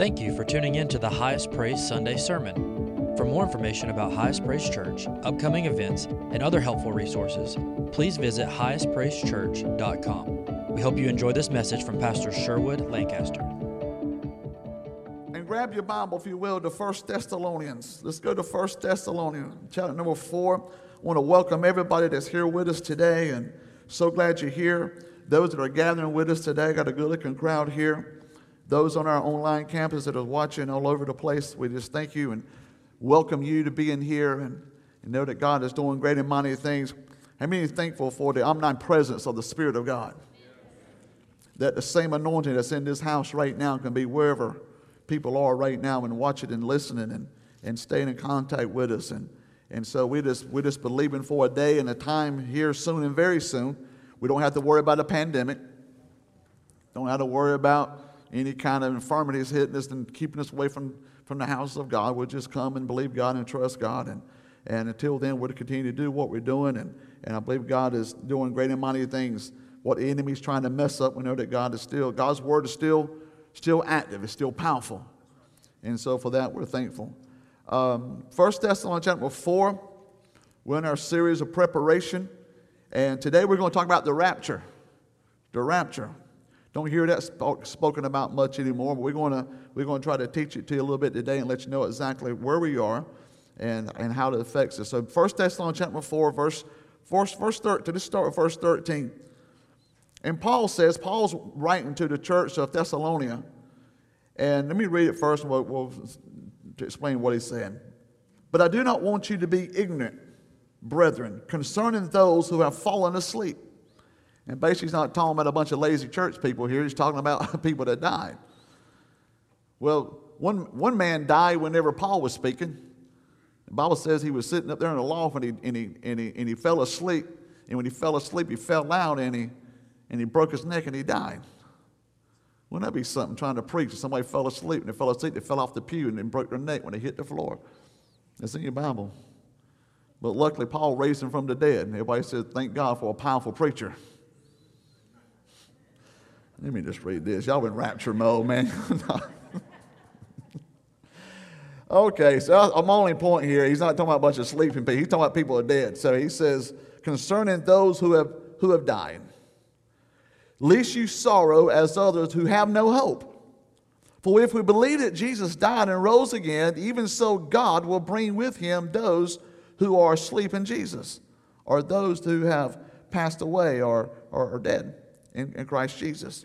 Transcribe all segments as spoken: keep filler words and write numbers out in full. Thank you for tuning in to the Highest Praise Sunday Sermon. For more information about Highest Praise Church, upcoming events, and other helpful resources, please visit highest praise church dot com. We hope you enjoy this message from Pastor Sherwood Lancaster. And grab your Bible, if you will, to First Thessalonians. Let's go to First Thessalonians, chapter number four. I want to welcome everybody that's here with us today, and so glad you're here. Those that are gathering with us today, got a good-looking crowd here. Those on our online campus that are watching all over the place, we just thank you and welcome you to being here, and, and know that God is doing great and mighty things. How many are thankful for the omnipresence of the Spirit of God? That the same anointing that's in this house right now can be wherever people are right now and watching and listening and, and staying in contact with us. And And so we just, we're just believing for a day and a time here soon and very soon. We don't have to worry about a pandemic. Don't have to worry about any kind of infirmities hitting us and keeping us away from, from the house of God. We'll just come and believe God and trust God. And, and until then, we'll continue to do what we're doing. And, and I believe God is doing great and mighty things. What the enemy's trying to mess up, we know that God is still, God's word is still, still active. It's still powerful. And so for that, we're thankful. Um, First Thessalonians chapter four, we're in our series of preparation, and today we're going to talk about the rapture, the rapture. Don't hear that sp- spoken about much anymore, but we're going to we're going to try to teach it to you a little bit today and let you know exactly where we are and, and how it affects us. So First Thessalonians chapter four, verse verse, verse thirteen, let's start with verse thirteen. And Paul says, Paul's writing to the church of Thessalonica, and let me read it first, and we'll, we'll to explain what he's saying. But I do not want you to be ignorant, brethren, concerning those who have fallen asleep. And basically he's not talking about a bunch of lazy church people here. He's talking about people that died. Well, one one man died whenever Paul was speaking. The Bible says he was sitting up there in the loft and he and he and he, and he fell asleep. And when he fell asleep, he fell out and he and he broke his neck and he died. Wouldn't that be something, trying to preach? Somebody fell asleep, and they fell asleep, they fell off the pew, and then broke their neck when they hit the floor. That's in your Bible. But luckily, Paul raised him from the dead, and everybody said, thank God for a powerful preacher. Let me just read this. Y'all in rapture mode, man. Okay, so I'm only point here. He's not talking about a bunch of sleeping people. He's talking about people who are dead. So he says, concerning those who have who have died, lest you sorrow as others who have no hope. For if we believe that Jesus died and rose again, even so God will bring with him those who are asleep in Jesus, or those who have passed away or are dead in, in Christ Jesus.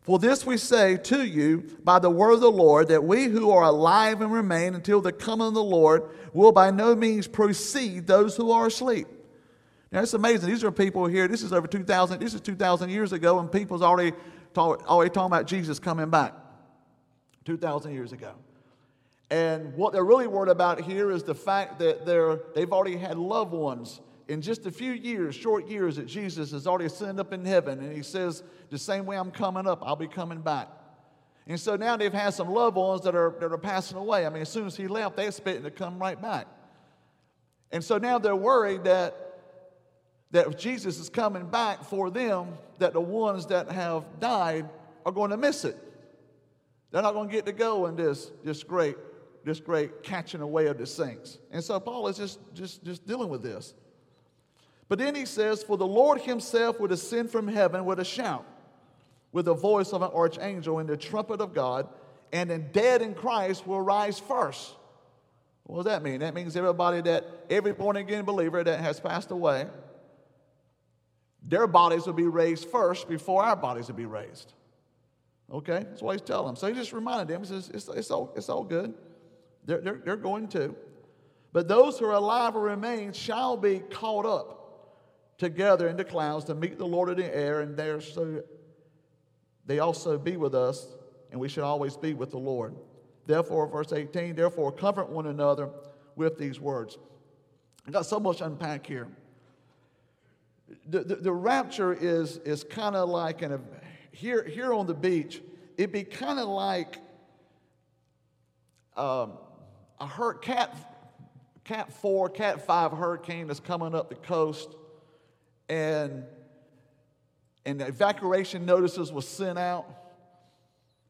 For this we say to you by the word of the Lord, that we who are alive and remain until the coming of the Lord will by no means precede those who are asleep. Now, it's amazing. These are people here. This is over two thousand. This is two thousand years ago, and people's already, talk, already talking about Jesus coming back two thousand years ago. And what they're really worried about here is the fact that they're, they've already had loved ones in just a few years, short years, that Jesus is already ascended up in heaven. And he says, the same way I'm coming up, I'll be coming back. And so now they've had some loved ones that are, that are passing away. I mean, as soon as he left, they're expecting to come right back. And so now they're worried that that if Jesus is coming back for them, that the ones that have died are going to miss it. They're not going to get to go in this, this great, this great catching away of the saints. And so Paul is just, just, just dealing with this. But then he says, for the Lord himself will descend from heaven with a shout, with the voice of an archangel and the trumpet of God, and the dead in Christ will rise first. What does that mean? That means everybody that, every born-again believer that has passed away, their bodies will be raised first before our bodies will be raised. Okay? That's what he's telling them. So he just reminded them, he says, it's, it's, all, it's all good. They're, they're, they're going to. But those who are alive or remain shall be caught up together in the clouds to meet the Lord in the air, and there so they also be with us, and we should always be with the Lord. Therefore, verse eighteen, therefore comfort one another with these words. I've got so much to unpack here. The, the, the rapture is is kind of like an here here on the beach. It'd be kind of like um, a hurt cat cat four, cat five hurricane that's coming up the coast, and and the evacuation notices were sent out,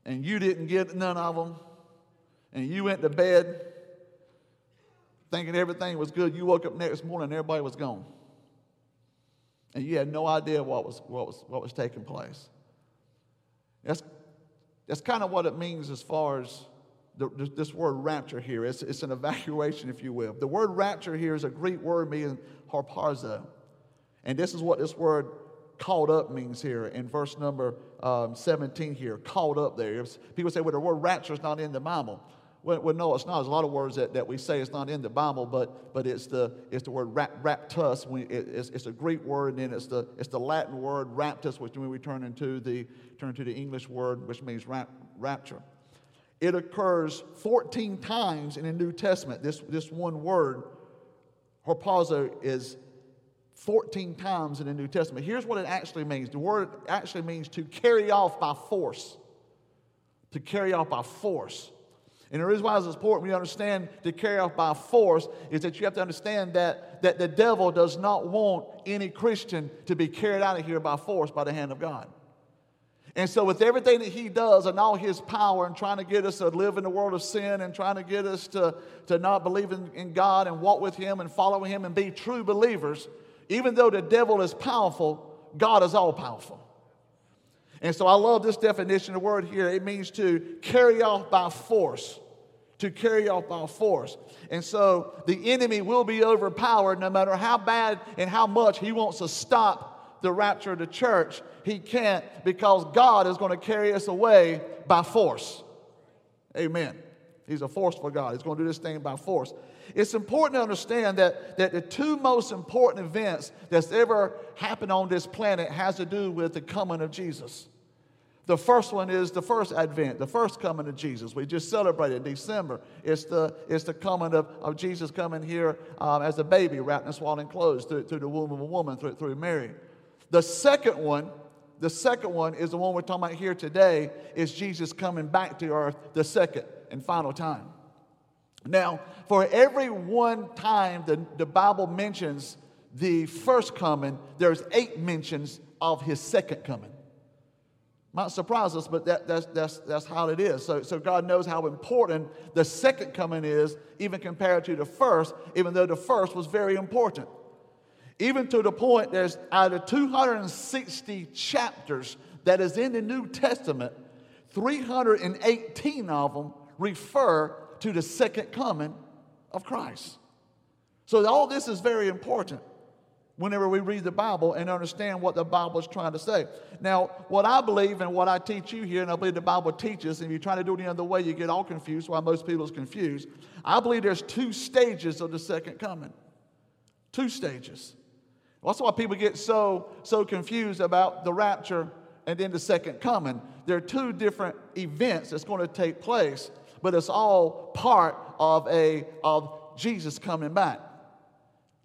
and you didn't get none of them, and you went to bed thinking everything was good, you woke up next morning and everybody was gone. And you had no idea what was, what was, what was taking place. That's, that's kind of what it means as far as the, this word rapture here. It's, it's an evacuation, if you will. The word rapture here is a Greek word meaning harparzo. And this is what this word caught up means here in verse number um, seventeen here. Caught up there. It's, people say, well, the word rapture is not in the Bible. Well, well, no, it's not. There's a lot of words that, that we say it's not in the Bible, but but it's the it's the word raptus. We, it, it's, it's a Greek word, and then it's the it's the Latin word raptus, which when we turn into the turn to the English word, which means rap, rapture. It occurs fourteen times in the New Testament. This this one word, harpazo, is fourteen times in the New Testament. Here's what it actually means. The word actually means to carry off by force. To carry off by force. And the reason why it's important we understand to carry off by force is that you have to understand that, that the devil does not want any Christian to be carried out of here by force by the hand of God. And so with everything that he does and all his power and trying to get us to live in the world of sin and trying to get us to, to not believe in, in God and walk with him and follow him and be true believers, even though the devil is powerful, God is all powerful. And so I love this definition of the word here. It means to carry off by force. To carry off by force. And so the enemy will be overpowered no matter how bad and how much he wants to stop the rapture of the church. He can't, because God is going to carry us away by force. Amen. He's a forceful God. He's going to do this thing by force. It's important to understand that, that the two most important events that's ever happened on this planet has to do with the coming of Jesus. The first one is the first advent, the first coming of Jesus. We just celebrated December. It's the, it's the coming of, of Jesus coming here um, as a baby, wrapped in swaddling clothes through, through the womb of a woman, through, through Mary. The second one, the second one is the one we're talking about here today, is Jesus coming back to earth the second and final time. Now, for every one time the, the Bible mentions the first coming, there's eight mentions of his second coming. Might surprise us, but that, that's, that's, that's how it is. So, so God knows how important the second coming is, even compared to the first, even though the first was very important. Even to the point there's out of two hundred sixty chapters that is in the New Testament, three hundred eighteen of them refer to the second coming of Christ. So all this is very important whenever we read the Bible and understand what the Bible is trying to say. Now, what I believe and what I teach you here, and I believe the Bible teaches, and if you try to do it any other way, you get all confused, why most people is confused. I believe there's two stages of the second coming. Two stages. That's why people get so, so confused about the rapture and then the second coming. There are two different events that's going to take place, but it's all part of a of Jesus coming back.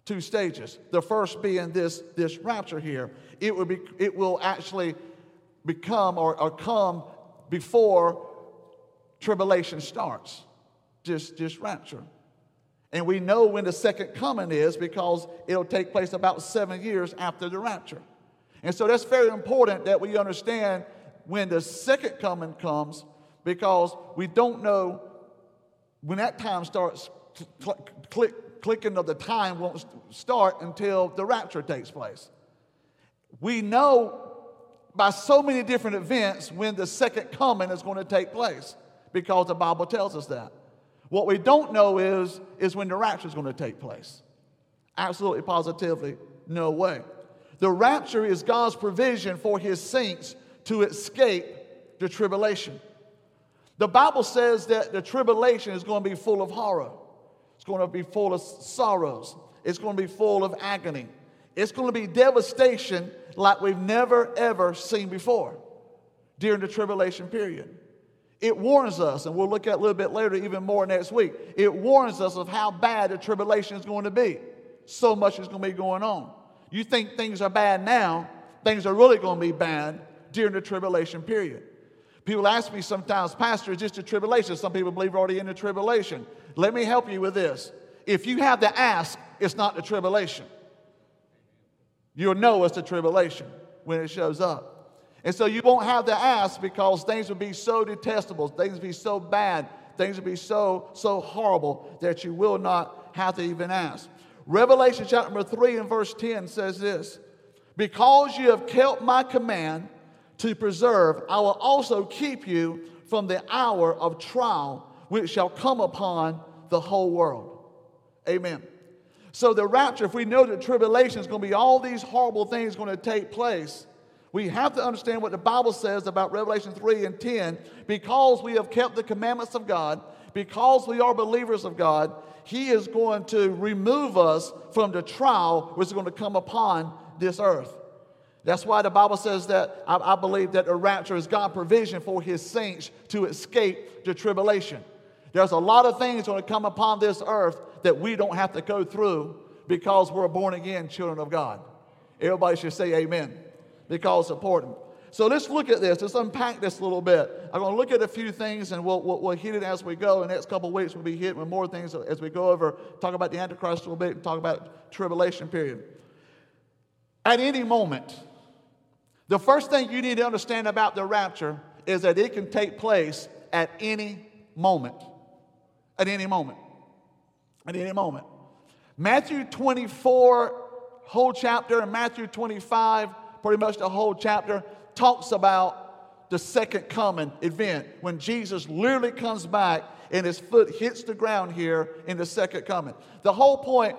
Two stages. The first being this, this rapture here. It will be it will actually become or, or come before tribulation starts. Just just rapture. And we know when the second coming is because it'll take place about seven years after the rapture. And so that's very important that we understand when the second coming comes, because we don't know when that time starts, cl- click, clicking of the time won't start until the rapture takes place. We know by so many different events when the second coming is going to take place, because the Bible tells us that. What we don't know is, is when the rapture is going to take place. Absolutely, positively, no way. The rapture is God's provision for his saints to escape the tribulation. The Bible says that the tribulation is going to be full of horror. It's going to be full of sorrows. It's going to be full of agony. It's going to be devastation like we've never, ever seen before during the tribulation period. It warns us, and we'll look at it a little bit later, even more next week. It warns us of how bad the tribulation is going to be. So much is going to be going on. You think things are bad now. Things are really going to be bad during the tribulation period. People ask me sometimes, Pastor, is this the tribulation? Some people believe we're already in the tribulation. Let me help you with this. If you have the ask, it's not the tribulation. You'll know it's the tribulation when it shows up. And so you won't have to ask, because things will be so detestable, things will be so bad, things will be so, so horrible that you will not have to even ask. Revelation chapter number three and verse ten says this: because you have kept my command to preserve, I will also keep you from the hour of trial which shall come upon the whole world. Amen. So the rapture, if we know that tribulation is going to be all these horrible things going to take place, we have to understand what the Bible says about Revelation three and ten. Because we have kept the commandments of God, because we are believers of God, He is going to remove us from the trial which is going to come upon this earth. That's why the Bible says that I, I believe that the rapture is God's provision for His saints to escape the tribulation. There's a lot of things going to come upon this earth that we don't have to go through because we're born again children of God. Everybody should say amen, because it's important. So let's look at this. Let's unpack this a little bit. I'm going to look at a few things, and we'll, we'll, we'll hit it as we go. In the next couple of weeks, we'll be hitting with more things as we go over, talk about the Antichrist a little bit, and talk about tribulation period. At any moment, the first thing you need to understand about the rapture is that it can take place at any moment. At any moment. At any moment. Matthew twenty-four, whole chapter, and Matthew twenty-five, pretty much the whole chapter, talks about the second coming event, when Jesus literally comes back and his foot hits the ground here in the second coming. The whole point,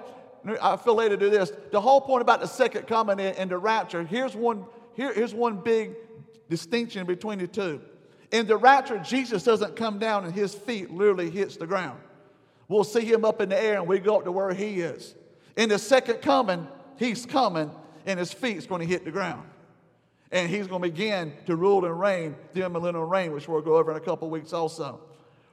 I feel later to do this, the whole point about the second coming and the rapture, here's one, here, here's one big distinction between the two. In the rapture, Jesus doesn't come down and his feet literally hits the ground. We'll see him up in the air and we go up to where he is. In the second coming, he's coming and his feet's going to hit the ground. And he's going to begin to rule and reign through a millennial reign, which we'll go over in a couple of weeks also.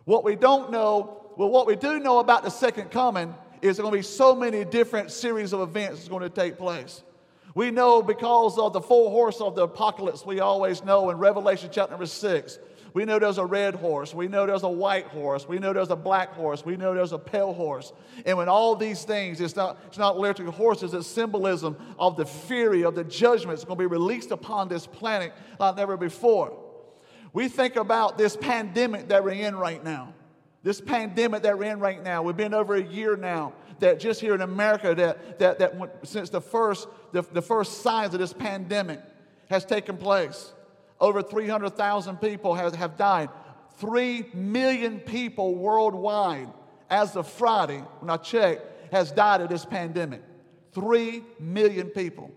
What we don't know, well, what we do know about the second coming is there are going to be so many different series of events that's going to take place. We know, because of the four horse of the apocalypse, we always know in Revelation chapter number six, we know there's a red horse. We know there's a white horse. We know there's a black horse. We know there's a pale horse. And when all these things, it's not, it's not literally horses, it's symbolism of the fury, of the judgment that's going to be released upon this planet like never before. We think about this pandemic that we're in right now. This pandemic that we're in right now. We've been over a year now that just here in America that, that, that since the first, the, the first signs of this pandemic has taken place. Over three hundred thousand people have, have died. Three million people worldwide, as of Friday, when I checked, has died of this pandemic. Three million people.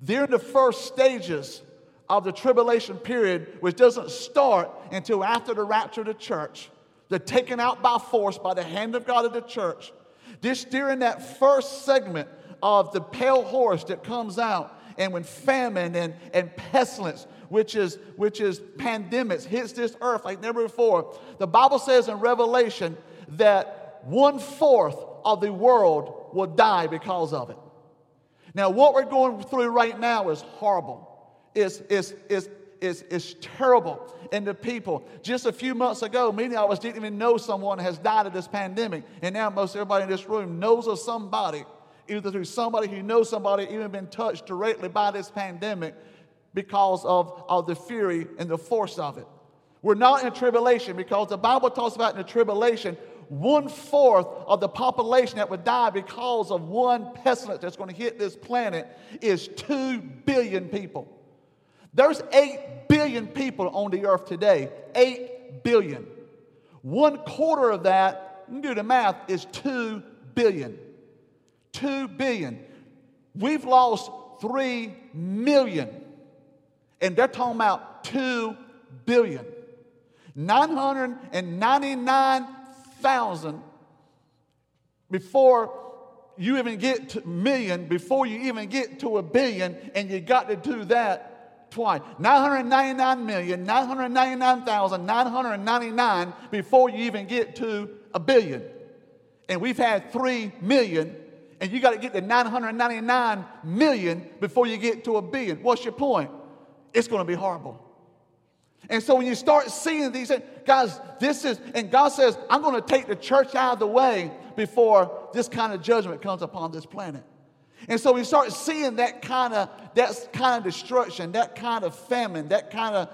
They're in the first stages of the tribulation period, which doesn't start until after the rapture of the church. They're taken out by force by the hand of God of the church. This during that first segment of the pale horse that comes out, and when famine and, and pestilence, which is which is pandemics, hits this earth like never before. The Bible says in Revelation that one-fourth of the world will die because of it. Now, what we're going through right now is horrible. It's, it's, it's, it's, it's terrible in the people. Just a few months ago, many of us didn't even know someone has died of this pandemic. And now most everybody in this room knows of somebody, either through somebody who knows somebody, even been touched directly by this pandemic, because of, of the fury and the force of it. We're not in tribulation, because the Bible talks about in the tribulation, one-fourth of the population that would die because of one pestilence that's going to hit this planet is two billion people. There's eight billion people on the earth today. Eight billion. One quarter of that, you can do the math, is two billion. Two billion. We've lost three million. And they're talking about two billion. nine hundred ninety-nine thousand before you even get to million, before you even get to a billion, and you got to do that twice. nine hundred ninety-nine million, nine hundred ninety-nine thousand, nine hundred ninety-nine before you even get to a billion. And we've had three million, and you got to get to nine hundred ninety-nine million before you get to a billion. What's your point? It's going to be horrible. And so when you start seeing these things, guys, this is, and God says, I'm going to take the church out of the way before this kind of judgment comes upon this planet. And so we start seeing that kind of that kind of destruction, that kind of famine, that kind of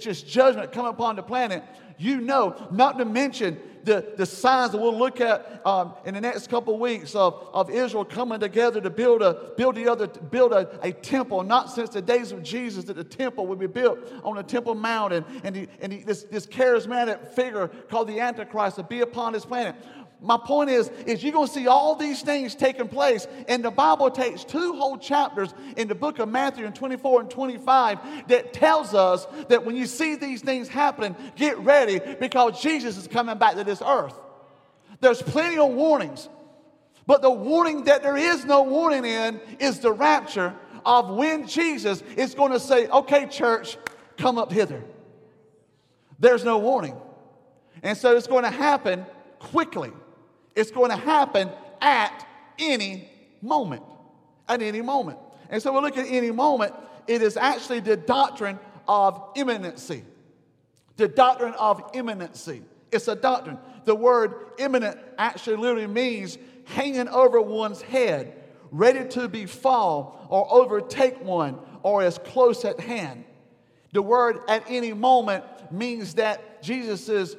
just judgment come upon the planet. You know, not to mention the, the signs that we'll look at um, in the next couple of weeks of, of Israel coming together to build a build the other build a, a temple. Not since the days of Jesus that the temple would be built on the Temple Mount, and and, the, and the, this this charismatic figure called the Antichrist to be upon this planet. My point is, is you're going to see all these things taking place, and the Bible takes two whole chapters in the book of Matthew in twenty-four and twenty-five that tells us that when you see these things happening, get ready because Jesus is coming back to this earth. There's plenty of warnings, but the warning that there is no warning in is the rapture of when Jesus is going to say, okay, church, come up hither. There's no warning. And so it's going to happen quickly. It's going to happen at any moment, at any moment. And so we look at any moment. It is actually the doctrine of imminency, the doctrine of imminency. It's a doctrine. The word imminent actually literally means hanging over one's head, ready to befall or overtake one or is close at hand. The word at any moment means that Jesus is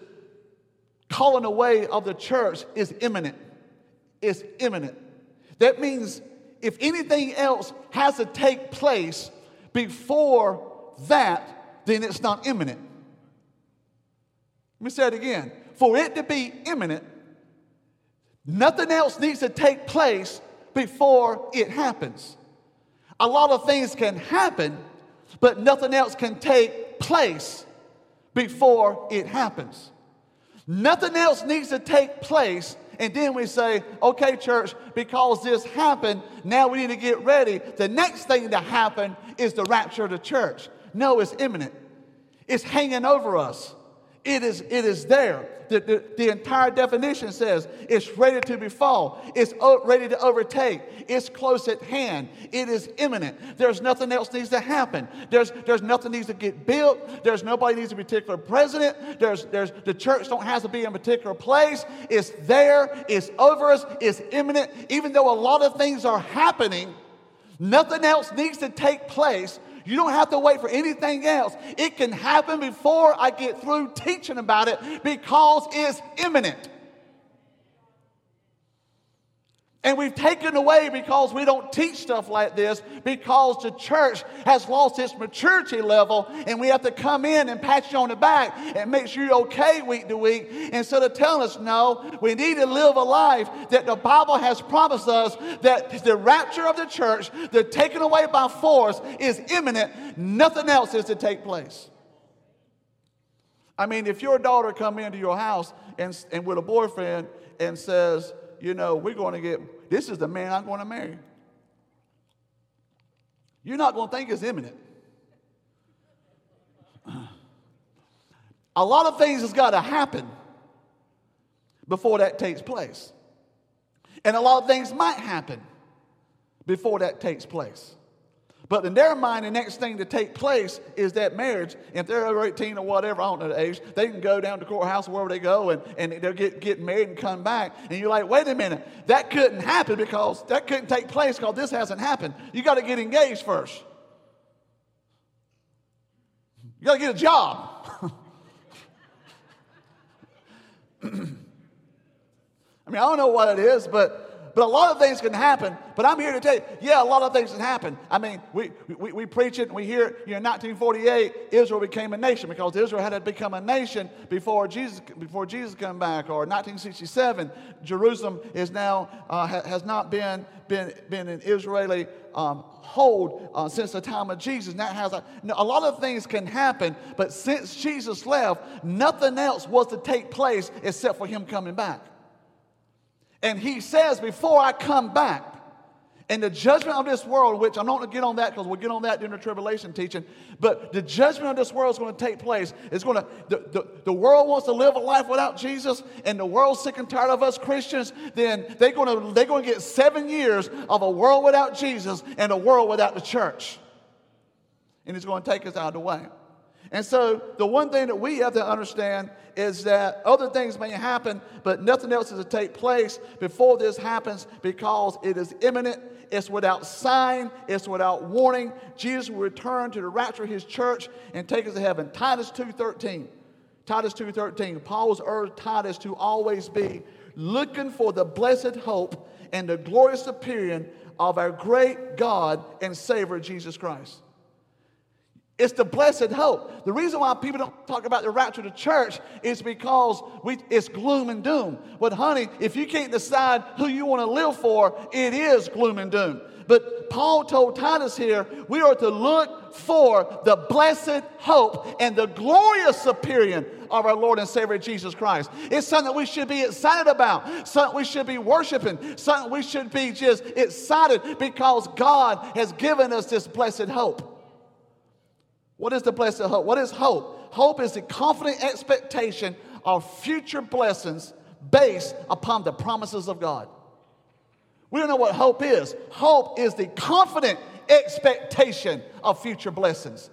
calling away of the church is imminent. It's imminent. That means if anything else has to take place before that, then it's not imminent. Let me say it again. For it to be imminent, nothing else needs to take place before it happens. A lot of things can happen, but nothing else can take place before it happens. Nothing else needs to take place, and then we say, okay, church, because this happened, now we need to get ready. The next thing to happen is the rapture of the church. No, it's imminent. It's hanging over us. It is, it is there. The, the, the entire definition says it's ready to befall. It's o- ready to overtake. It's close at hand. It is imminent. There's nothing else needs to happen. There's, there's nothing needs to get built. There's nobody needs a particular president. There's, there's, the church don't have to be in a particular place. It's there. It's over us. It's imminent. Even though a lot of things are happening, nothing else needs to take place. You don't have to wait for anything else. It can happen before I get through teaching about it because it's imminent. And we've taken away because we don't teach stuff like this because the church has lost its maturity level, and we have to come in and pat you on the back and make sure you're okay week to week instead of telling us, no, we need to live a life that the Bible has promised us, that the rapture of the church, the taken away by force, is imminent. Nothing else is to take place. I mean, if your daughter come into your house and, and with a boyfriend and says, you know, we're going to get, this is the man I'm going to marry. You're not going to think it's imminent. A lot of things has got to happen before that takes place. And a lot of things might happen before that takes place. But in their mind, the next thing to take place is that marriage. If they're over eighteen or whatever, I don't know the age, they can go down to the courthouse or wherever they go, and, and they'll get, get married and come back. And you're like, wait a minute, that couldn't happen because that couldn't take place because this hasn't happened. You got to get engaged first. You got to get a job. I mean, I don't know what it is, but... But a lot of things can happen. But I'm here to tell you, yeah, a lot of things can happen. I mean, we we, we preach it and we hear it. You know, in nineteen forty-eight, Israel became a nation because Israel had to become a nation before Jesus before Jesus came back. Or nineteen sixty-seven, Jerusalem is now uh, ha, has not been been been an Israeli um, hold uh, since the time of Jesus. That has a, a lot of things can happen. But since Jesus left, nothing else was to take place except for him coming back. And he says, before I come back, and the judgment of this world, which I'm not going to get on that because we'll get on that during the tribulation teaching, but the judgment of this world is going to take place. It's going to, the, the, the world wants to live a life without Jesus, and the world's sick and tired of us Christians, then they're going to, they're going to get seven years of a world without Jesus and a world without the church. And it's going to take us out of the way. And so the one thing that we have to understand is that other things may happen, but nothing else is to take place before this happens, because it is imminent. It's without sign. It's without warning. Jesus will return to the rapture of his church and take us to heaven. Titus two thirteen. Titus two thirteen. Paul's urged Titus to always be looking for the blessed hope and the glorious appearing of our great God and Savior Jesus Christ. It's the blessed hope. The reason why people don't talk about the rapture of the church is because we, it's gloom and doom. But honey, if you can't decide who you want to live for, it is gloom and doom. But Paul told Titus here, we are to look for the blessed hope and the glorious appearing of our Lord and Savior Jesus Christ. It's something that we should be excited about, something we should be worshiping, something we should be just excited because God has given us this blessed hope. What is the blessed hope? What is hope? Hope is the confident expectation of future blessings based upon the promises of God. We don't know what hope is. Hope is the confident expectation of future blessings.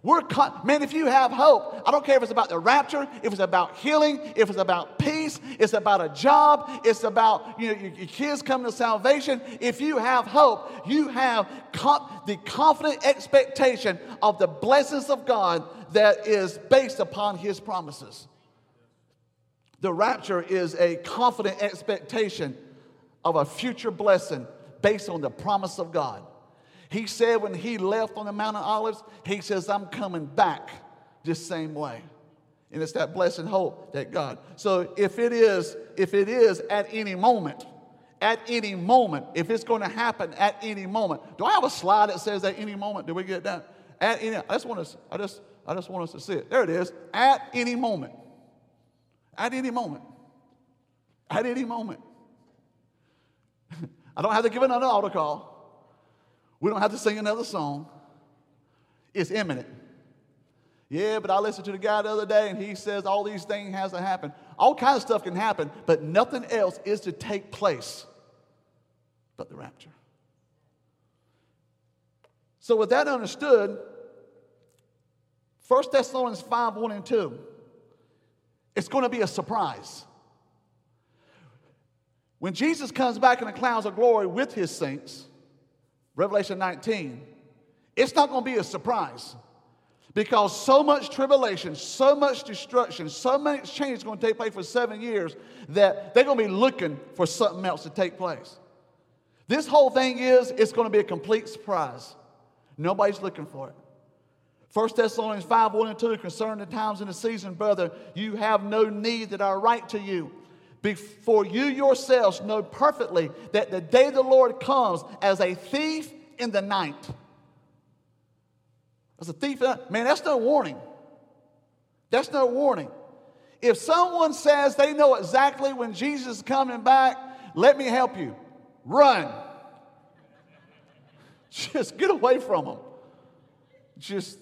We're con- Man, if you have hope, I don't care if it's about the rapture, if it's about healing, if it's about peace, it's about a job, it's about you know, your, your kids coming to salvation. If you have hope, you have com- the confident expectation of the blessings of God that is based upon his promises. The rapture is a confident expectation of a future blessing based on the promise of God. He said when he left on the Mount of Olives, he says, I'm coming back the same way. And it's that blessed hope that God. So if it is, if it is at any moment, at any moment, if it's going to happen at any moment. Do I have a slide that says at any moment? Did we get that? At any, I just want us, I just, I just want us to see it. There it is. At any moment. At any moment. At any moment. I don't have to give another altar call. We don't have to sing another song. It's imminent. Yeah, but I listened to the guy the other day, and he says all these things has to happen. All kinds of stuff can happen, but nothing else is to take place but the rapture. So with that understood, First Thessalonians five, one and two, it's going to be a surprise. When Jesus comes back in the clouds of glory with his saints, Revelation nineteen, it's not going to be a surprise, because so much tribulation, so much destruction, so much change is going to take place for seven years that they're going to be looking for something else to take place. This whole thing is, it's going to be a complete surprise. Nobody's looking for it. First Thessalonians five, one and two, concerning the times and the season, brother, you have no need that I write to you. Before you yourselves know perfectly that the day of the Lord comes as a thief in the night. As a thief in the night. Man, that's no warning. That's no warning. If someone says they know exactly when Jesus is coming back, let me help you. Run. Just get away from them. Just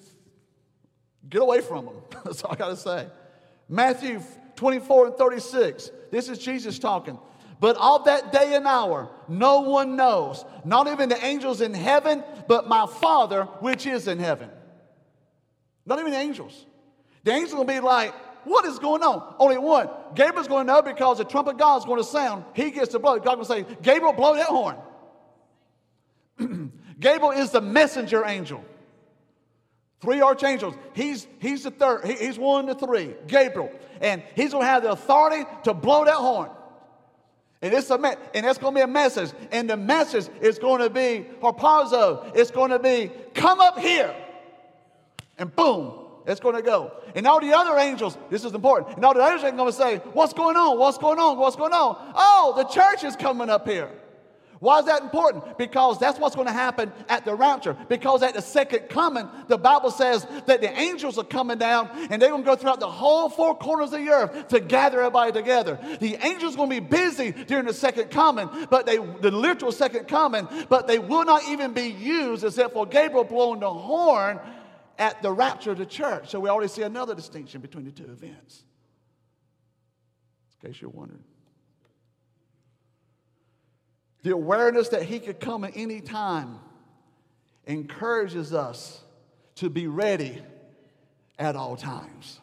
get away from them. That's all I got to say. Matthew twenty-four and thirty-six. This is Jesus talking. But of that day and hour, no one knows, not even the angels in heaven, but my Father which is in heaven. Not even the angels. The angels will be like, what is going on? Only one. Gabriel's going to know, because the trumpet of God is going to sound. He gets to blow. God will say, Gabriel, blow that horn. Gabriel is the messenger angel. Three archangels. He's, he's the third. He, he's one of the three. Gabriel. And he's going to have the authority to blow that horn. And it's a me- and that's going to be a message. And the message is going to be harpazo. It's going to be, come up here. And boom. It's going to go. And all the other angels, this is important. And all the other angels are going to say, what's going on? What's going on? What's going on? Oh, the church is coming up here. Why is that important? Because that's what's going to happen at the rapture. Because at the second coming, the Bible says that the angels are coming down, and they're going to go throughout the whole four corners of the earth to gather everybody together. The angels are going to be busy during the second coming, but they, the literal second coming, but they will not even be used except for Gabriel blowing the horn at the rapture of the church. So we already see another distinction between the two events. In case you're wondering. The awareness that he could come at any time encourages us to be ready at all times.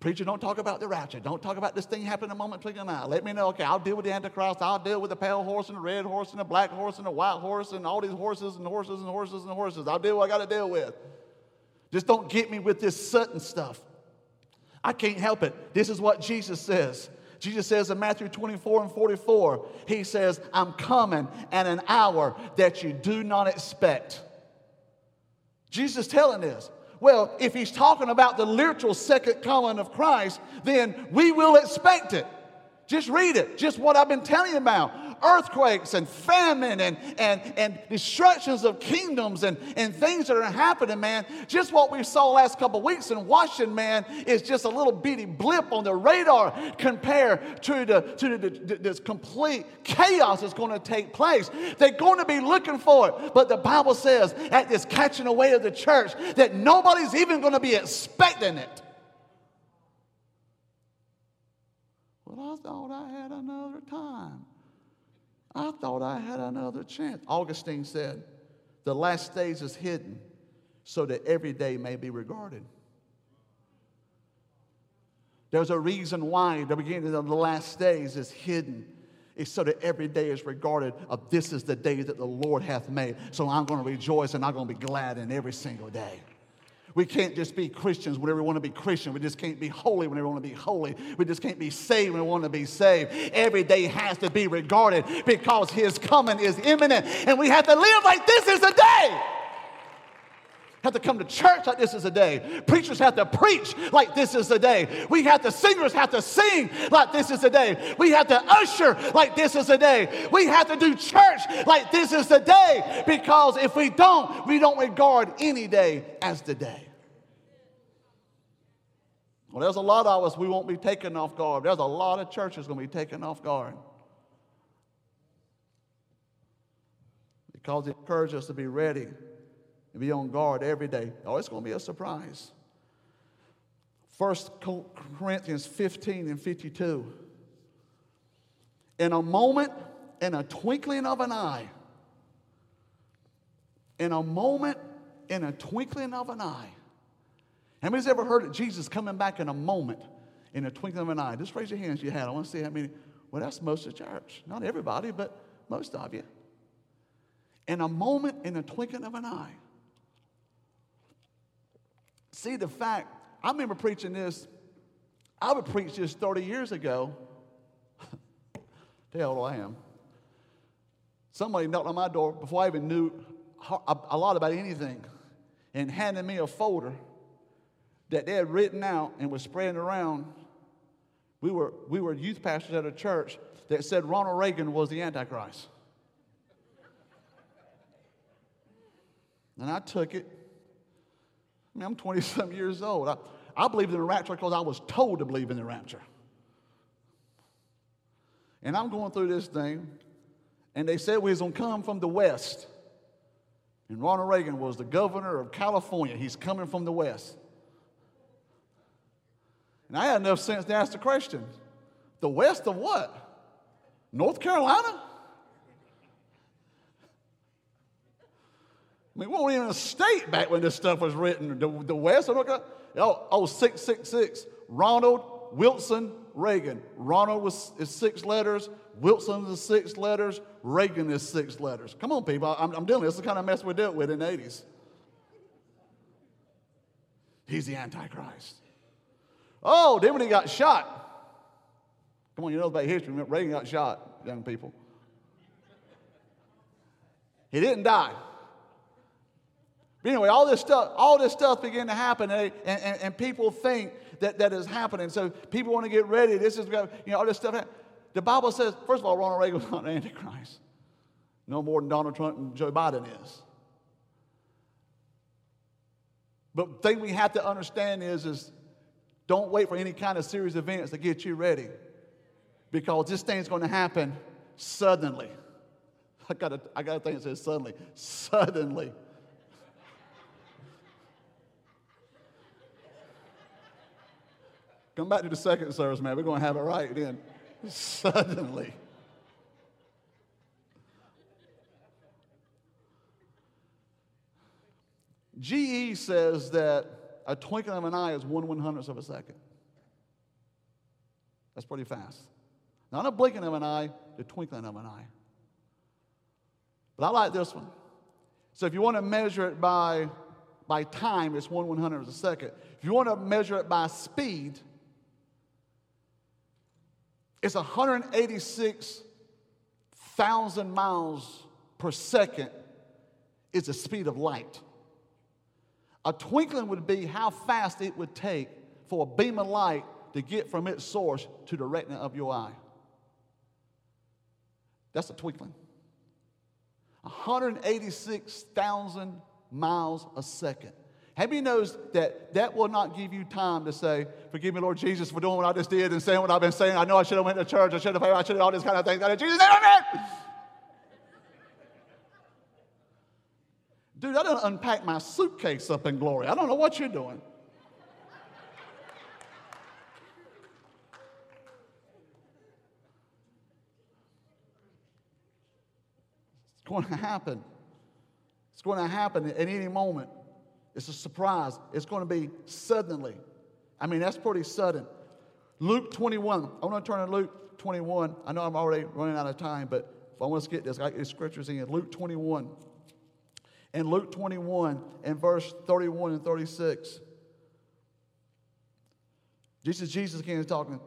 Preacher, don't talk about the rapture. Don't talk about this thing happening a moment between an eye. Let me know, okay, I'll deal with the Antichrist. I'll deal with the pale horse and the red horse and the black horse and the white horse and all these horses and horses and horses and horses. I'll deal with what I got to deal with. Just don't get me with this sudden stuff. I can't help it. This is what Jesus says. Jesus says in Matthew twenty-four and forty-four, he says, I'm coming at an hour that you do not expect. Jesus is telling this. Well, if he's talking about the literal second coming of Christ, then we will expect it. Just read it. Just what I've been telling you about. Earthquakes and famine and, and, and destructions of kingdoms and, and things that are happening, man. Just what we saw last couple of weeks in Washington, man, is just a little bitty blip on the radar compared to the to the, the, this complete chaos that's going to take place. They're going to be looking for it. But the Bible says at this catching away of the church that nobody's even going to be expecting it. Well, I thought I had another time. I thought I had another chance. Augustine said, the last days is hidden so that every day may be regarded. There's a reason why the beginning of the last days is hidden. It's so that every day is regarded of this is the day that the Lord hath made. So I'm going to rejoice and I'm going to be glad in every single day. We can't just be Christians whenever we want to be Christian. We just can't be holy whenever we want to be holy. We just can't be saved when we want to be saved. Every day has to be regarded because his coming is imminent. And we have to live like this is a day. Have to come to church like this is a day. Preachers have to preach like this is a day. We have to, singers have to sing like this is a day. We have to usher like this is a day. We have to do church like this is the day. Because if we don't, we don't regard any day as the day. Well, there's a lot of us, we won't be taken off guard. There's a lot of churches going to be taken off guard. Because it encourages us to be ready and be on guard every day. Oh, it's going to be a surprise. First Corinthians fifteen and fifty-two. In a moment, in a twinkling of an eye. In a moment, in a twinkling of an eye. How many's ever heard of Jesus coming back in a moment, in a twinkling of an eye? Just raise your hands if you had. I want to see how many. Well, that's most of the church. Not everybody, but most of you. In a moment, in a twinkling of an eye. See, the fact, I remember preaching this. I would preach this thirty years ago. Tell you what I am. Somebody knocked on my door before I even knew a lot about anything and handed me a folder that they had written out and was spreading around. We were we were youth pastors at a church that said Ronald Reagan was the Antichrist. And I took it. I mean, I'm twenty-some years old. I, I believed in the rapture because I was told to believe in the rapture. And I'm going through this thing, and they said we was going to come from the West. And Ronald Reagan was the governor of California. He's coming from the West. And I had enough sense to ask the question, the West of what? North Carolina? I mean, we weren't even a state back when this stuff was written. The, the West of North Carolina? Oh, oh, six six six, Ronald Wilson Reagan. Ronald was, is six letters, Wilson is six letters, Reagan is six letters. Come on, people, I'm, I'm dealing with this. This is the kind of mess we dealt with in the eighties. He's the Antichrist. Oh, then when he got shot. Come on, you know about history. Reagan got shot, young people. He didn't die. But anyway, all this stuff, all this stuff began to happen, and, and, and people think that that is happening. So people want to get ready. This is, you know, all this stuff. The Bible says, first of all, Ronald Reagan was not an Antichrist. No more than Donald Trump and Joe Biden is. But the thing we have to understand is, is don't wait for any kind of serious events to get you ready, because this thing's going to happen suddenly. I got a, I got a thing that says suddenly. Suddenly. Come back to the second service, man. We're going to have it right then. Suddenly. G E says that A twinkling of an eye is one one-hundredth of a second. That's pretty fast. Not a blinking of an eye, the twinkling of an eye. But I like this one. So if you want to measure it by, by time, it's one one-hundredth of a second. If you want to measure it by speed, it's one hundred eighty-six thousand miles per second is the speed of light. A twinkling would be how fast it would take for a beam of light to get from its source to the retina of your eye. That's a twinkling. one hundred eighty-six thousand miles a second. How many knows that that will not give you time to say, forgive me, Lord Jesus, for doing what I just did and saying what I've been saying. I know I should have went to church. I should have, I should have, all this kind of thing. God, Jesus, amen. Dude, I done unpacked my suitcase up in glory. I don't know what you're doing. It's going to happen. It's going to happen at any moment. It's a surprise. It's going to be suddenly. I mean, that's pretty sudden. Luke twenty-one. I want to turn to Luke twenty-one. I know I'm already running out of time, but if I want to get this, I get these scriptures in. Luke twenty-one. In Luke twenty-one and verse thirty-one and thirty-six. Jesus, Jesus again is talking.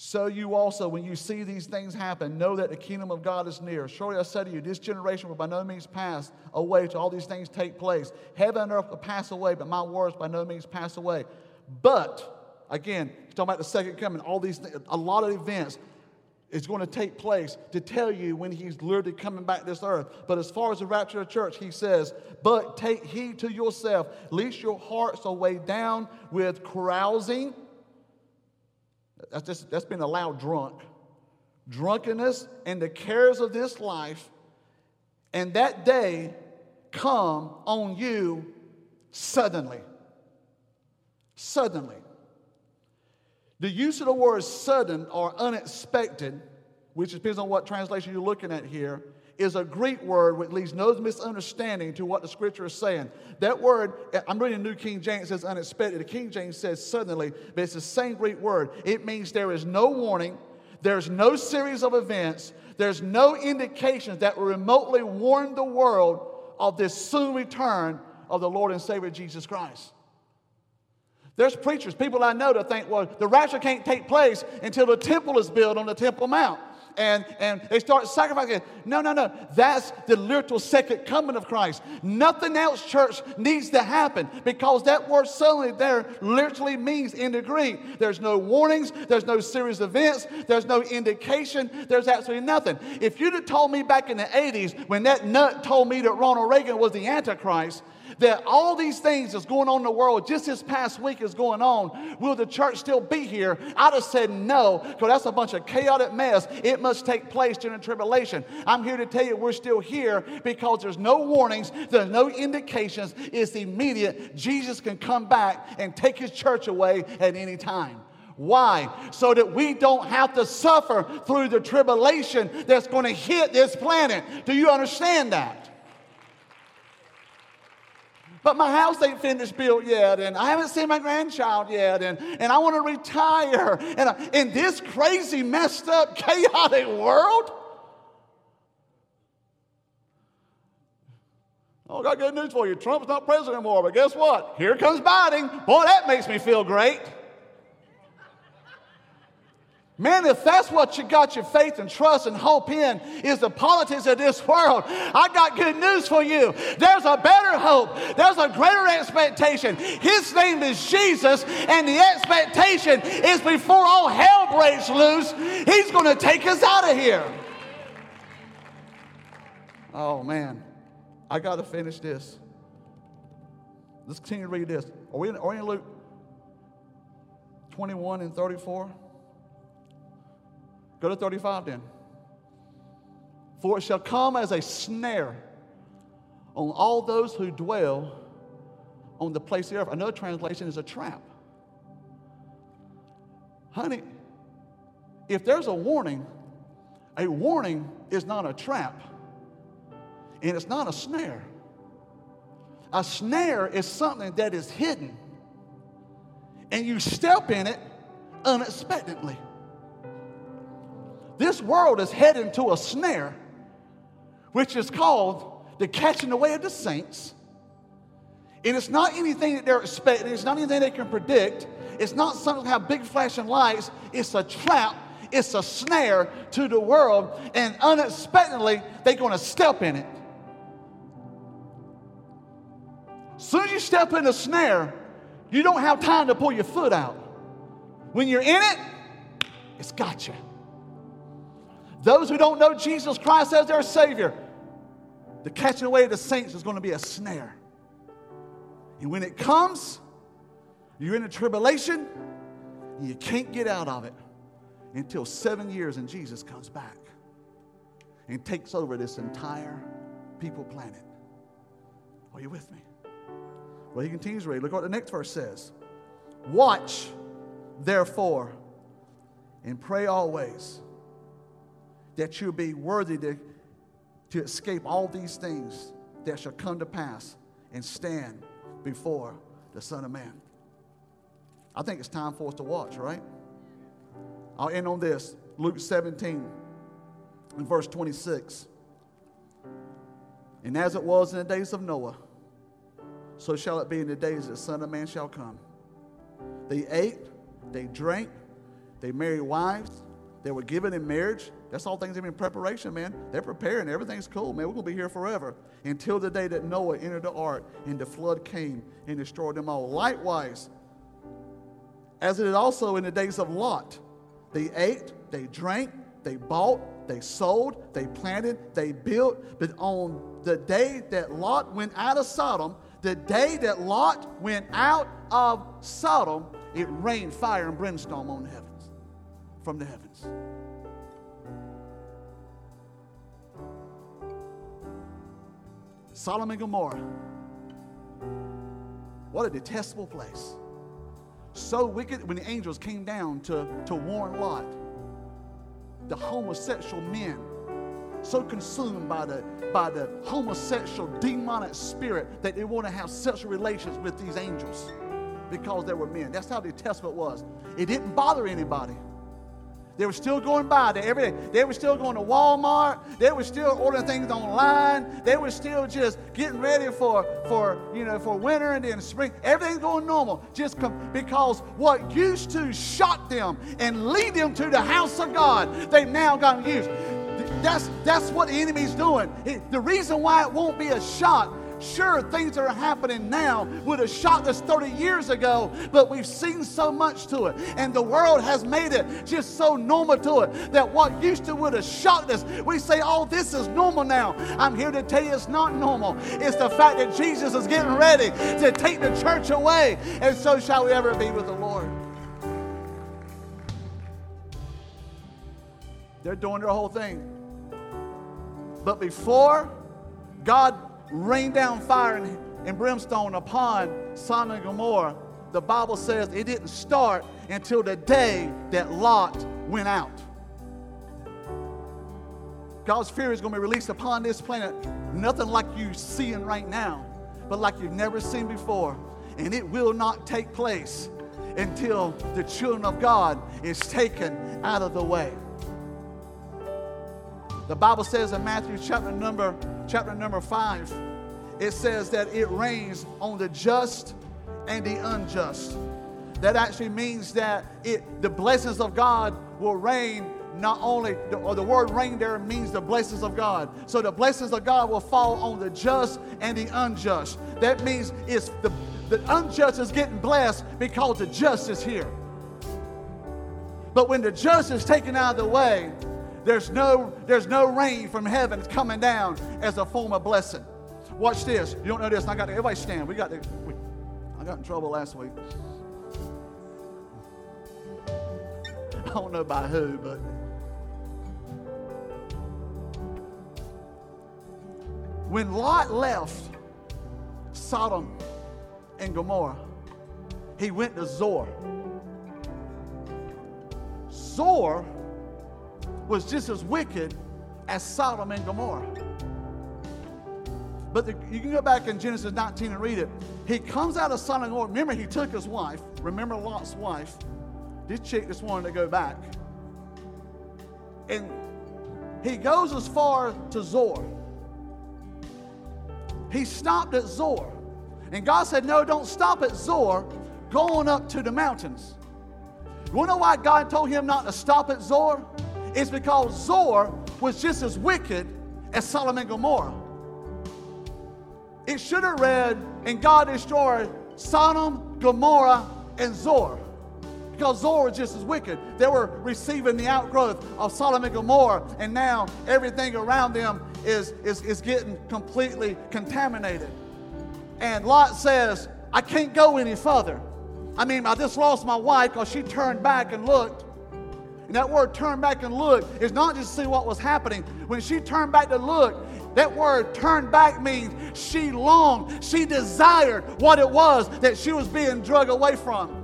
So you also, when you see these things happen, know that the kingdom of God is near. Surely I say to you, this generation will by no means pass away till all these things take place. Heaven and earth will pass away, but my words by no means pass away. But, again, talking about the second coming, all these, a lot of events is going to take place to tell you when he's literally coming back to this earth. But as far as the rapture of the church, he says, but take heed to yourself, lest your hearts are weighed down with carousing. That's, just, that's being a loud drunk. Drunkenness and the cares of this life, and that day come on you suddenly. Suddenly. The use of the word sudden or unexpected, which depends on what translation you're looking at here, is a Greek word which leaves no misunderstanding to what the scripture is saying. That word, I'm reading the New King James, it says unexpected. The King James says suddenly, but it's the same Greek word. It means there is no warning, there's no series of events, there's no indications that will remotely warn the world of this soon return of the Lord and Savior Jesus Christ. There's preachers, people I know that think, well, the rapture can't take place until the temple is built on the Temple Mount. And, and they start sacrificing. No, no, no. That's the literal second coming of Christ. Nothing else, church, needs to happen because that word suddenly there literally means in the Greek. There's no warnings. There's no serious events. There's no indication. There's absolutely nothing. If you'd have told me back in the eighties when that nut told me that Ronald Reagan was the Antichrist, that all these things that's going on in the world just this past week is going on, will the church still be here? I'd have said no, because that's a bunch of chaotic mess. It must take place during the tribulation. I'm here to tell you we're still here because there's no warnings, there's no indications. It's immediate. Jesus can come back and take his church away at any time. Why? So that we don't have to suffer through the tribulation that's going to hit this planet. Do you understand that? But my house ain't finished built yet, and I haven't seen my grandchild yet, and, and I want to retire. And I, in this crazy, messed up, chaotic world? Oh, I got good news for you. Trump's not president anymore, but guess what? Here comes Biden. Boy, that makes me feel great. Man, if that's what you got your faith and trust and hope in is the politics of this world, I got good news for you. There's a better hope. There's a greater expectation. His name is Jesus, and the expectation is before all hell breaks loose, he's going to take us out of here. Oh, man. I got to finish this. Let's continue to read this. Are we in, are we in Luke twenty-one and thirty-four? Go to thirty-five then. For it shall come as a snare on all those who dwell on the place of the earth. Another translation is a trap. Honey, if there's a warning, a warning is not a trap, and it's not a snare. A snare is something that is hidden. and you step in it unexpectedly. This world is heading to a snare, which is called the catching away of the saints. And it's not anything that they're expecting. It's not anything they can predict. It's not something that have big flashing lights. It's a trap. It's a snare to the world. And unexpectedly, they're going to step in it. As soon as you step in the snare, you don't have time to pull your foot out. When you're in it, it's got you. Those who don't know Jesus Christ as their Savior, the catching away of the saints is going to be a snare. And when it comes, you're in a tribulation, and you can't get out of it until seven years and Jesus comes back and takes over this entire people planet. Are you with me? Well, he continues to read. Look what the next verse says. Watch, therefore, and pray always, that you'll be worthy to, to escape all these things that shall come to pass and stand before the Son of Man. I think it's time for us to watch, right? I'll end on this. Luke seventeen and verse twenty-six. And as it was in the days of Noah, so shall it be in the days that the Son of Man shall come. They ate, they drank, they married wives, they were given in marriage. That's all things in preparation, man. They're preparing. Everything's cool, man. We're going to be here forever. Until the day that Noah entered the ark and the flood came and destroyed them all. Likewise, as it is also in the days of Lot, they ate, they drank, they bought, they sold, they planted, they built. But on the day that Lot went out of Sodom, the day that Lot went out of Sodom, it rained fire and brimstone on the heavens, from the heavens. Sodom and Gomorrah. What a detestable place. So wicked, when the angels came down to, to warn Lot, the homosexual men, so consumed by the, by the homosexual demonic spirit that they want to have sexual relations with these angels because they were men. That's how detestable it was. It didn't bother anybody. They were still going by there every day. They were still going to Walmart. They were still ordering things online. They were still just getting ready for, for you know, for winter and then spring. Everything's going normal. Just com- because what used to shock them and lead them to the house of God, they've now gotten used. That's, that's what the enemy's doing. It, the reason why it won't be a shock, sure, things that are happening now would have shocked us thirty years ago, but we've seen so much to it. And the world has made it just so normal to it that what used to would have shocked us, we say, oh, this is normal now. I'm here to tell you it's not normal. It's the fact that Jesus is getting ready to take the church away, and so shall we ever be with the Lord. They're doing their whole thing. But before God rained down fire and, and brimstone upon Sodom and Gomorrah, the Bible says it didn't start until the day that Lot went out. God's fury is going to be released upon this planet, nothing like you're seeing right now, but like you've never seen before. And it will not take place until the children of God is taken out of the way. The Bible says in Matthew chapter number chapter number five, it says that it rains on the just and the unjust. That actually means that it the blessings of God will rain not only, or the word rain there means the blessings of God. So the blessings of God will fall on the just and the unjust. That means it's the, the unjust is getting blessed because the just is here. But when the just is taken out of the way, There's no, there's no rain from heaven coming down as a form of blessing. Watch this. You don't know this. I got to, everybody stand. We got to, we, I got in trouble last week. I don't know by who, but when Lot left Sodom and Gomorrah, he went to Zoar. Zoar was just as wicked as Sodom and Gomorrah. But the, you can go back in Genesis nineteen and read it. He comes out of Sodom and Gomorrah. Remember, he took his wife. Remember Lot's wife. This chick just wanted to go back. And he goes as far to Zoar. He stopped at Zoar. And God said, no, don't stop at Zoar. Go on up to the mountains. You want to know why God told him not to stop at Zoar? It's because Zoar was just as wicked as Sodom and Gomorrah. It should have read, and God destroyed Sodom, Gomorrah, and Zoar. Because Zoar was just as wicked. They were receiving the outgrowth of Sodom and Gomorrah, and now everything around them is, is, is getting completely contaminated. And Lot says, I can't go any further. I mean, I just lost my wife because she turned back and looked. And that word turn back and look is not just to see what was happening. When she turned back to look, that word turn back means she longed, she desired what it was that she was being dragged away from.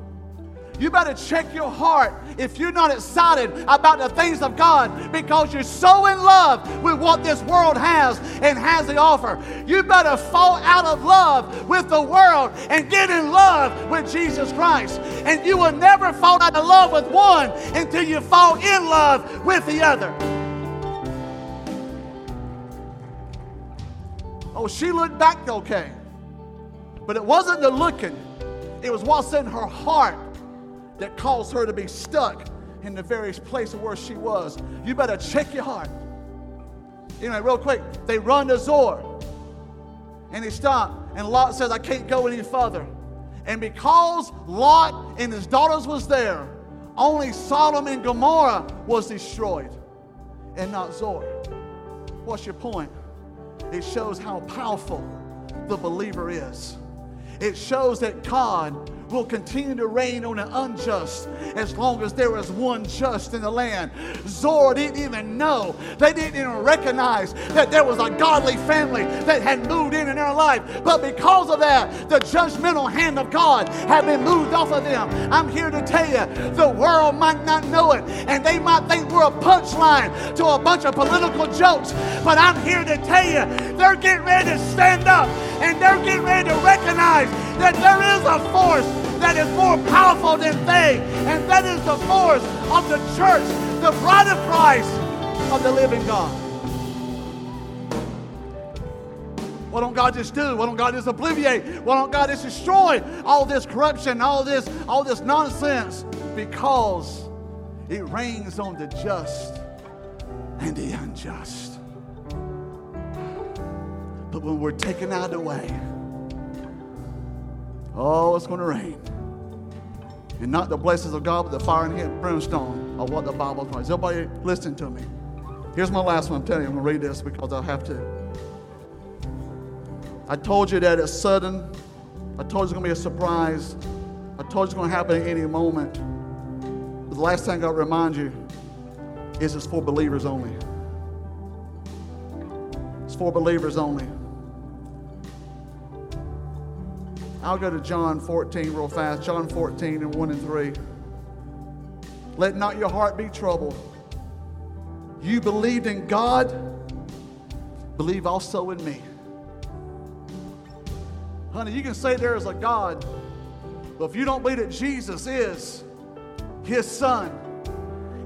You better check your heart if you're not excited about the things of God because you're so in love with what this world has and has to offer. You better fall out of love with the world and get in love with Jesus Christ. And you will never fall out of love with one until you fall in love with the other. Oh, she looked back okay. But it wasn't the looking. It was what's in her heart that caused her to be stuck in the very place of where she was. You better check your heart. Anyway, real quick, they run to Zoar. And they stop. And Lot says, I can't go any further. And because Lot and his daughters was there, only Sodom and Gomorrah was destroyed and not Zoar. What's your point? It shows how powerful the believer is. It shows that God will continue to reign on the unjust as long as there is one just in the land. Zoar didn't even know. They didn't even recognize that there was a godly family that had moved in in their life. But because of that, the judgmental hand of God had been moved off of them. I'm here to tell you, the world might not know it, and they might think we're a punchline to a bunch of political jokes. But I'm here to tell you, they're getting ready to stand up, and they're getting ready to recognize that there is a force that is more powerful than they, and that is the force of the church, the bride of Christ, of the living God. Why don't God just do? Why don't God just obliviate? Why don't God just destroy all this corruption, all this, all this nonsense? Because it rains on the just and the unjust. But when we're taken out of the way, oh, it's going to rain. And not the blessings of God, but the fire and brimstone of what the Bible is. Everybody listening to me. Here's my last one. I'm telling you, I'm going to read this because I have to. I told you that it's sudden. I told you it's going to be a surprise. I told you it's going to happen at any moment. But the last thing I'll remind you is it's for believers only. It's for believers only. I'll go to John fourteen real fast. John fourteen and one and three. Let not your heart be troubled. You believed in God, believe also in me. Honey, you can say there is a God, but if you don't believe that Jesus is his son,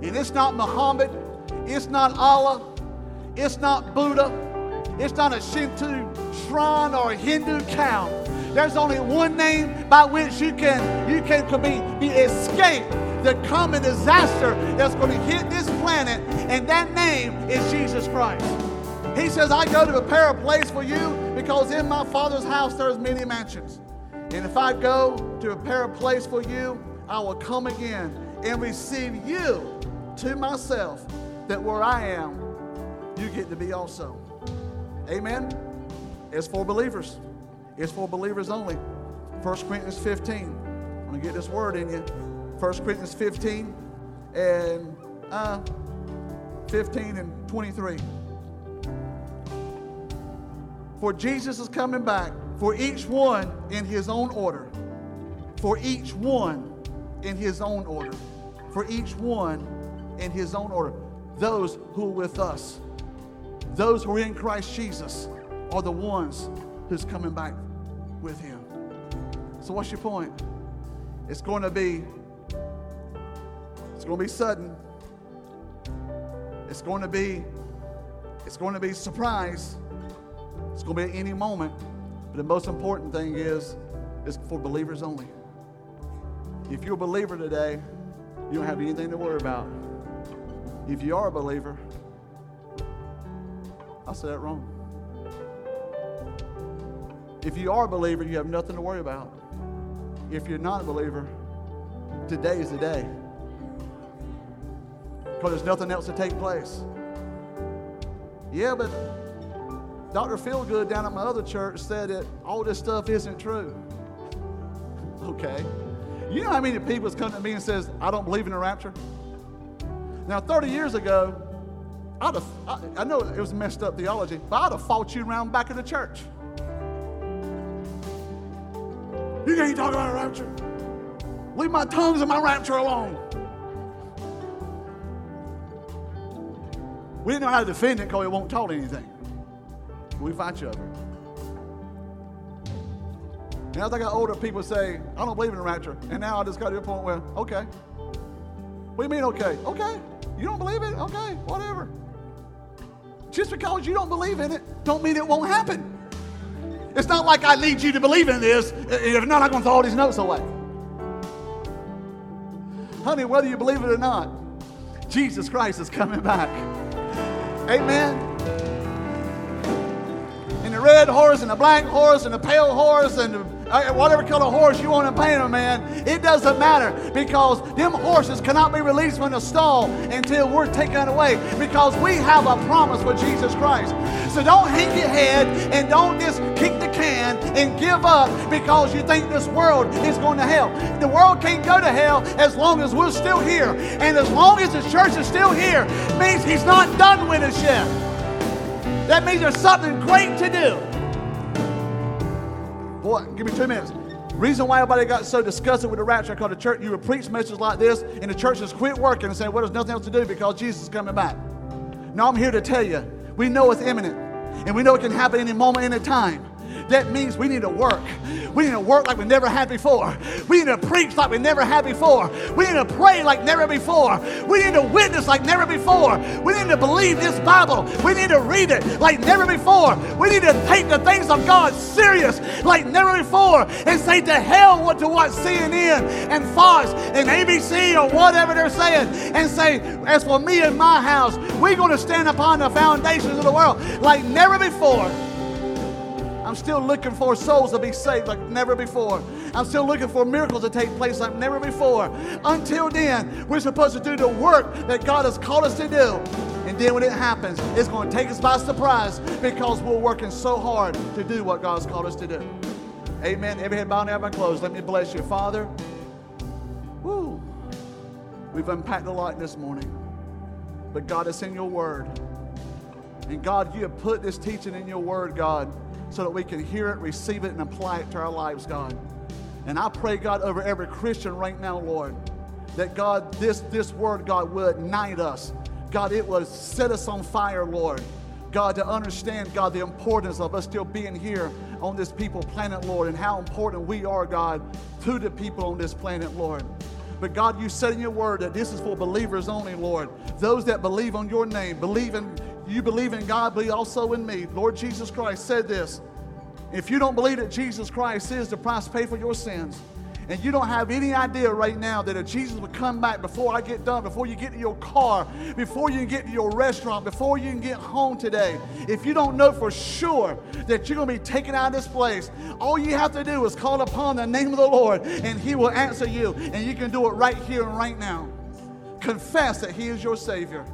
and it's not Muhammad, it's not Allah, it's not Buddha, it's not a Shinto shrine or a Hindu cow. There's only one name by which you can you can be, be escaped the coming disaster that's going to hit this planet, and that name is Jesus Christ. He says, I go to prepare a place for you because in my Father's house there's many mansions. And if I go to prepare a place for you, I will come again and receive you to myself, that where I am, you get to be also. Amen? It's for believers. It's for believers only. First Corinthians fifteen. I'm going to get this word in you. First Corinthians fifteen and uh, fifteen and twenty-three. For Jesus is coming back, for each one in his own order. For each one in his own order. For each one in his own order. Those who are with us. Those who are in Christ Jesus. are the ones who's coming back with him. So what's your point? It's going to be, it's going to be sudden. It's going to be, it's going to be surprise. It's going to be at any moment. But the most important thing is, it's for believers only. If you're a believer today, you don't have anything to worry about. If you are a believer, I said that wrong. If you are a believer, you have nothing to worry about. If you're not a believer, today is the day. Because there's nothing else to take place. Yeah, but Doctor Feelgood down at my other church said that all this stuff isn't true. Okay. You know how many people come to me and says, I don't believe in the rapture? Now, thirty years ago, I'd have, I, I know it was messed up theology, but I'd have fought you around back in the church. You can't talk about a rapture. Leave my tongues and my rapture alone. We didn't know how to defend it because we won't taught anything. We fight you over it. And as I got older, people say, I don't believe in the rapture. And now I just got to the point where, okay. What do you mean, okay? Okay. You don't believe it? Okay, whatever. Just because you don't believe in it, don't mean it won't happen. It's not like I need you to believe in this. If not, I'm going to throw all these notes away. Honey, whether you believe it or not, Jesus Christ is coming back. Amen. And the red horse and the black horse and the pale horse and the whatever color horse you want to paint them, man, it doesn't matter, because them horses cannot be released from the stall until we're taken away, because we have a promise with Jesus Christ. So don't hang your head and don't just kick the can and give up because you think this world is going to hell. The world can't go to hell as long as we're still here, and as long as the church is still here, it means he's not done with us yet. That means there's something great to do. Boy, give me two minutes. Reason why everybody got so disgusted with the rapture, because the church, you would preach messages like this, and the church has quit working and saying, well, there's nothing else to do because Jesus is coming back. Now I'm here to tell you, we know it's imminent, and we know it can happen any moment, any time. That means we need to work. We need to work like we never had before. We need to preach like we never had before. We need to pray like never before. We need to witness like never before. We need to believe this Bible. We need to read it like never before. We need to take the things of God serious like never before and say to hell what to watch C N N and Fox and A B C or whatever they're saying, and say, as for me and my house, we're going to stand upon the foundations of the world like never before. I'm still looking for souls to be saved like never before. I'm still looking for miracles to take place like never before. Until then, we're supposed to do the work that God has called us to do. And then when it happens, it's going to take us by surprise because we're working so hard to do what God's called us to do. Amen. Every head bowed and every eye closed. Let me bless you. Father, woo, we've unpacked a lot this morning. But God, it's in your word. And God, you have put this teaching in your word, God, so that we can hear it, receive it, and apply it to our lives, God. And I pray, God, over every Christian right now, Lord, that, God, this, this word, God, will ignite us. God, it will set us on fire, Lord. God, to understand, God, the importance of us still being here on this people planet, Lord, and how important we are, God, to the people on this planet, Lord. But, God, you said in your word that this is for believers only, Lord. Those that believe on your name, believe in You believe in God, believe also in me. Lord Jesus Christ said this. If you don't believe that Jesus Christ is the price paid for your sins, and you don't have any idea right now that if Jesus would come back before I get done, before you get to your car, before you get to your restaurant, before you can get home today, if you don't know for sure that you're going to be taken out of this place, all you have to do is call upon the name of the Lord, and he will answer you, and you can do it right here and right now. Confess that he is your Savior.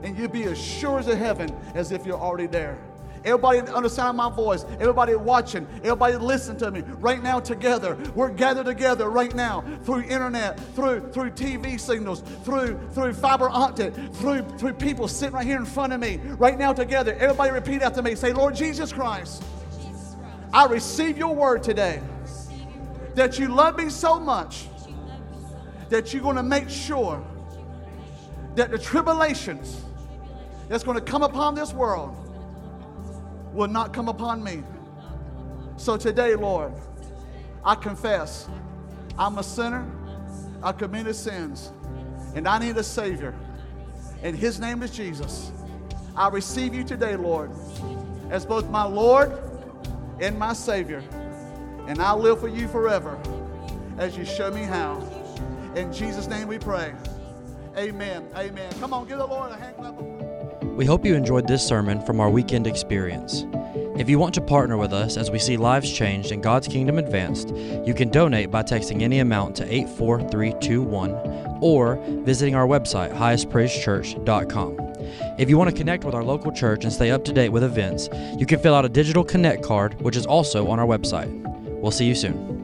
And you'll be as sure as in heaven as if you're already there. Everybody understand my voice. Everybody watching. Everybody listen to me. Right now together. We're gathered together right now through internet, through through T V signals, through through fiber optic, through, through people sitting right here in front of me. Right now together. Everybody repeat after me. Say, Lord Jesus Christ, Jesus Christ, I receive your word today. Your word that you love me so much that, you me so much, that you're going to make sure that the tribulations that's going to come upon this world will not come upon me. So today, Lord, I confess I'm a sinner. I committed sins. And I need a Savior. And His name is Jesus. I receive you today, Lord, as both my Lord and my Savior. And I live for you forever as you show me how. In Jesus' name we pray. Amen. Amen. Come on, give the Lord a hand clap. We hope you enjoyed this sermon from our weekend experience. If you want to partner with us as we see lives changed and God's kingdom advanced, you can donate by texting any amount to eight four three two one or visiting our website, highest praise church dot com. If you want to connect with our local church and stay up to date with events, you can fill out a digital connect card, which is also on our website. We'll see you soon.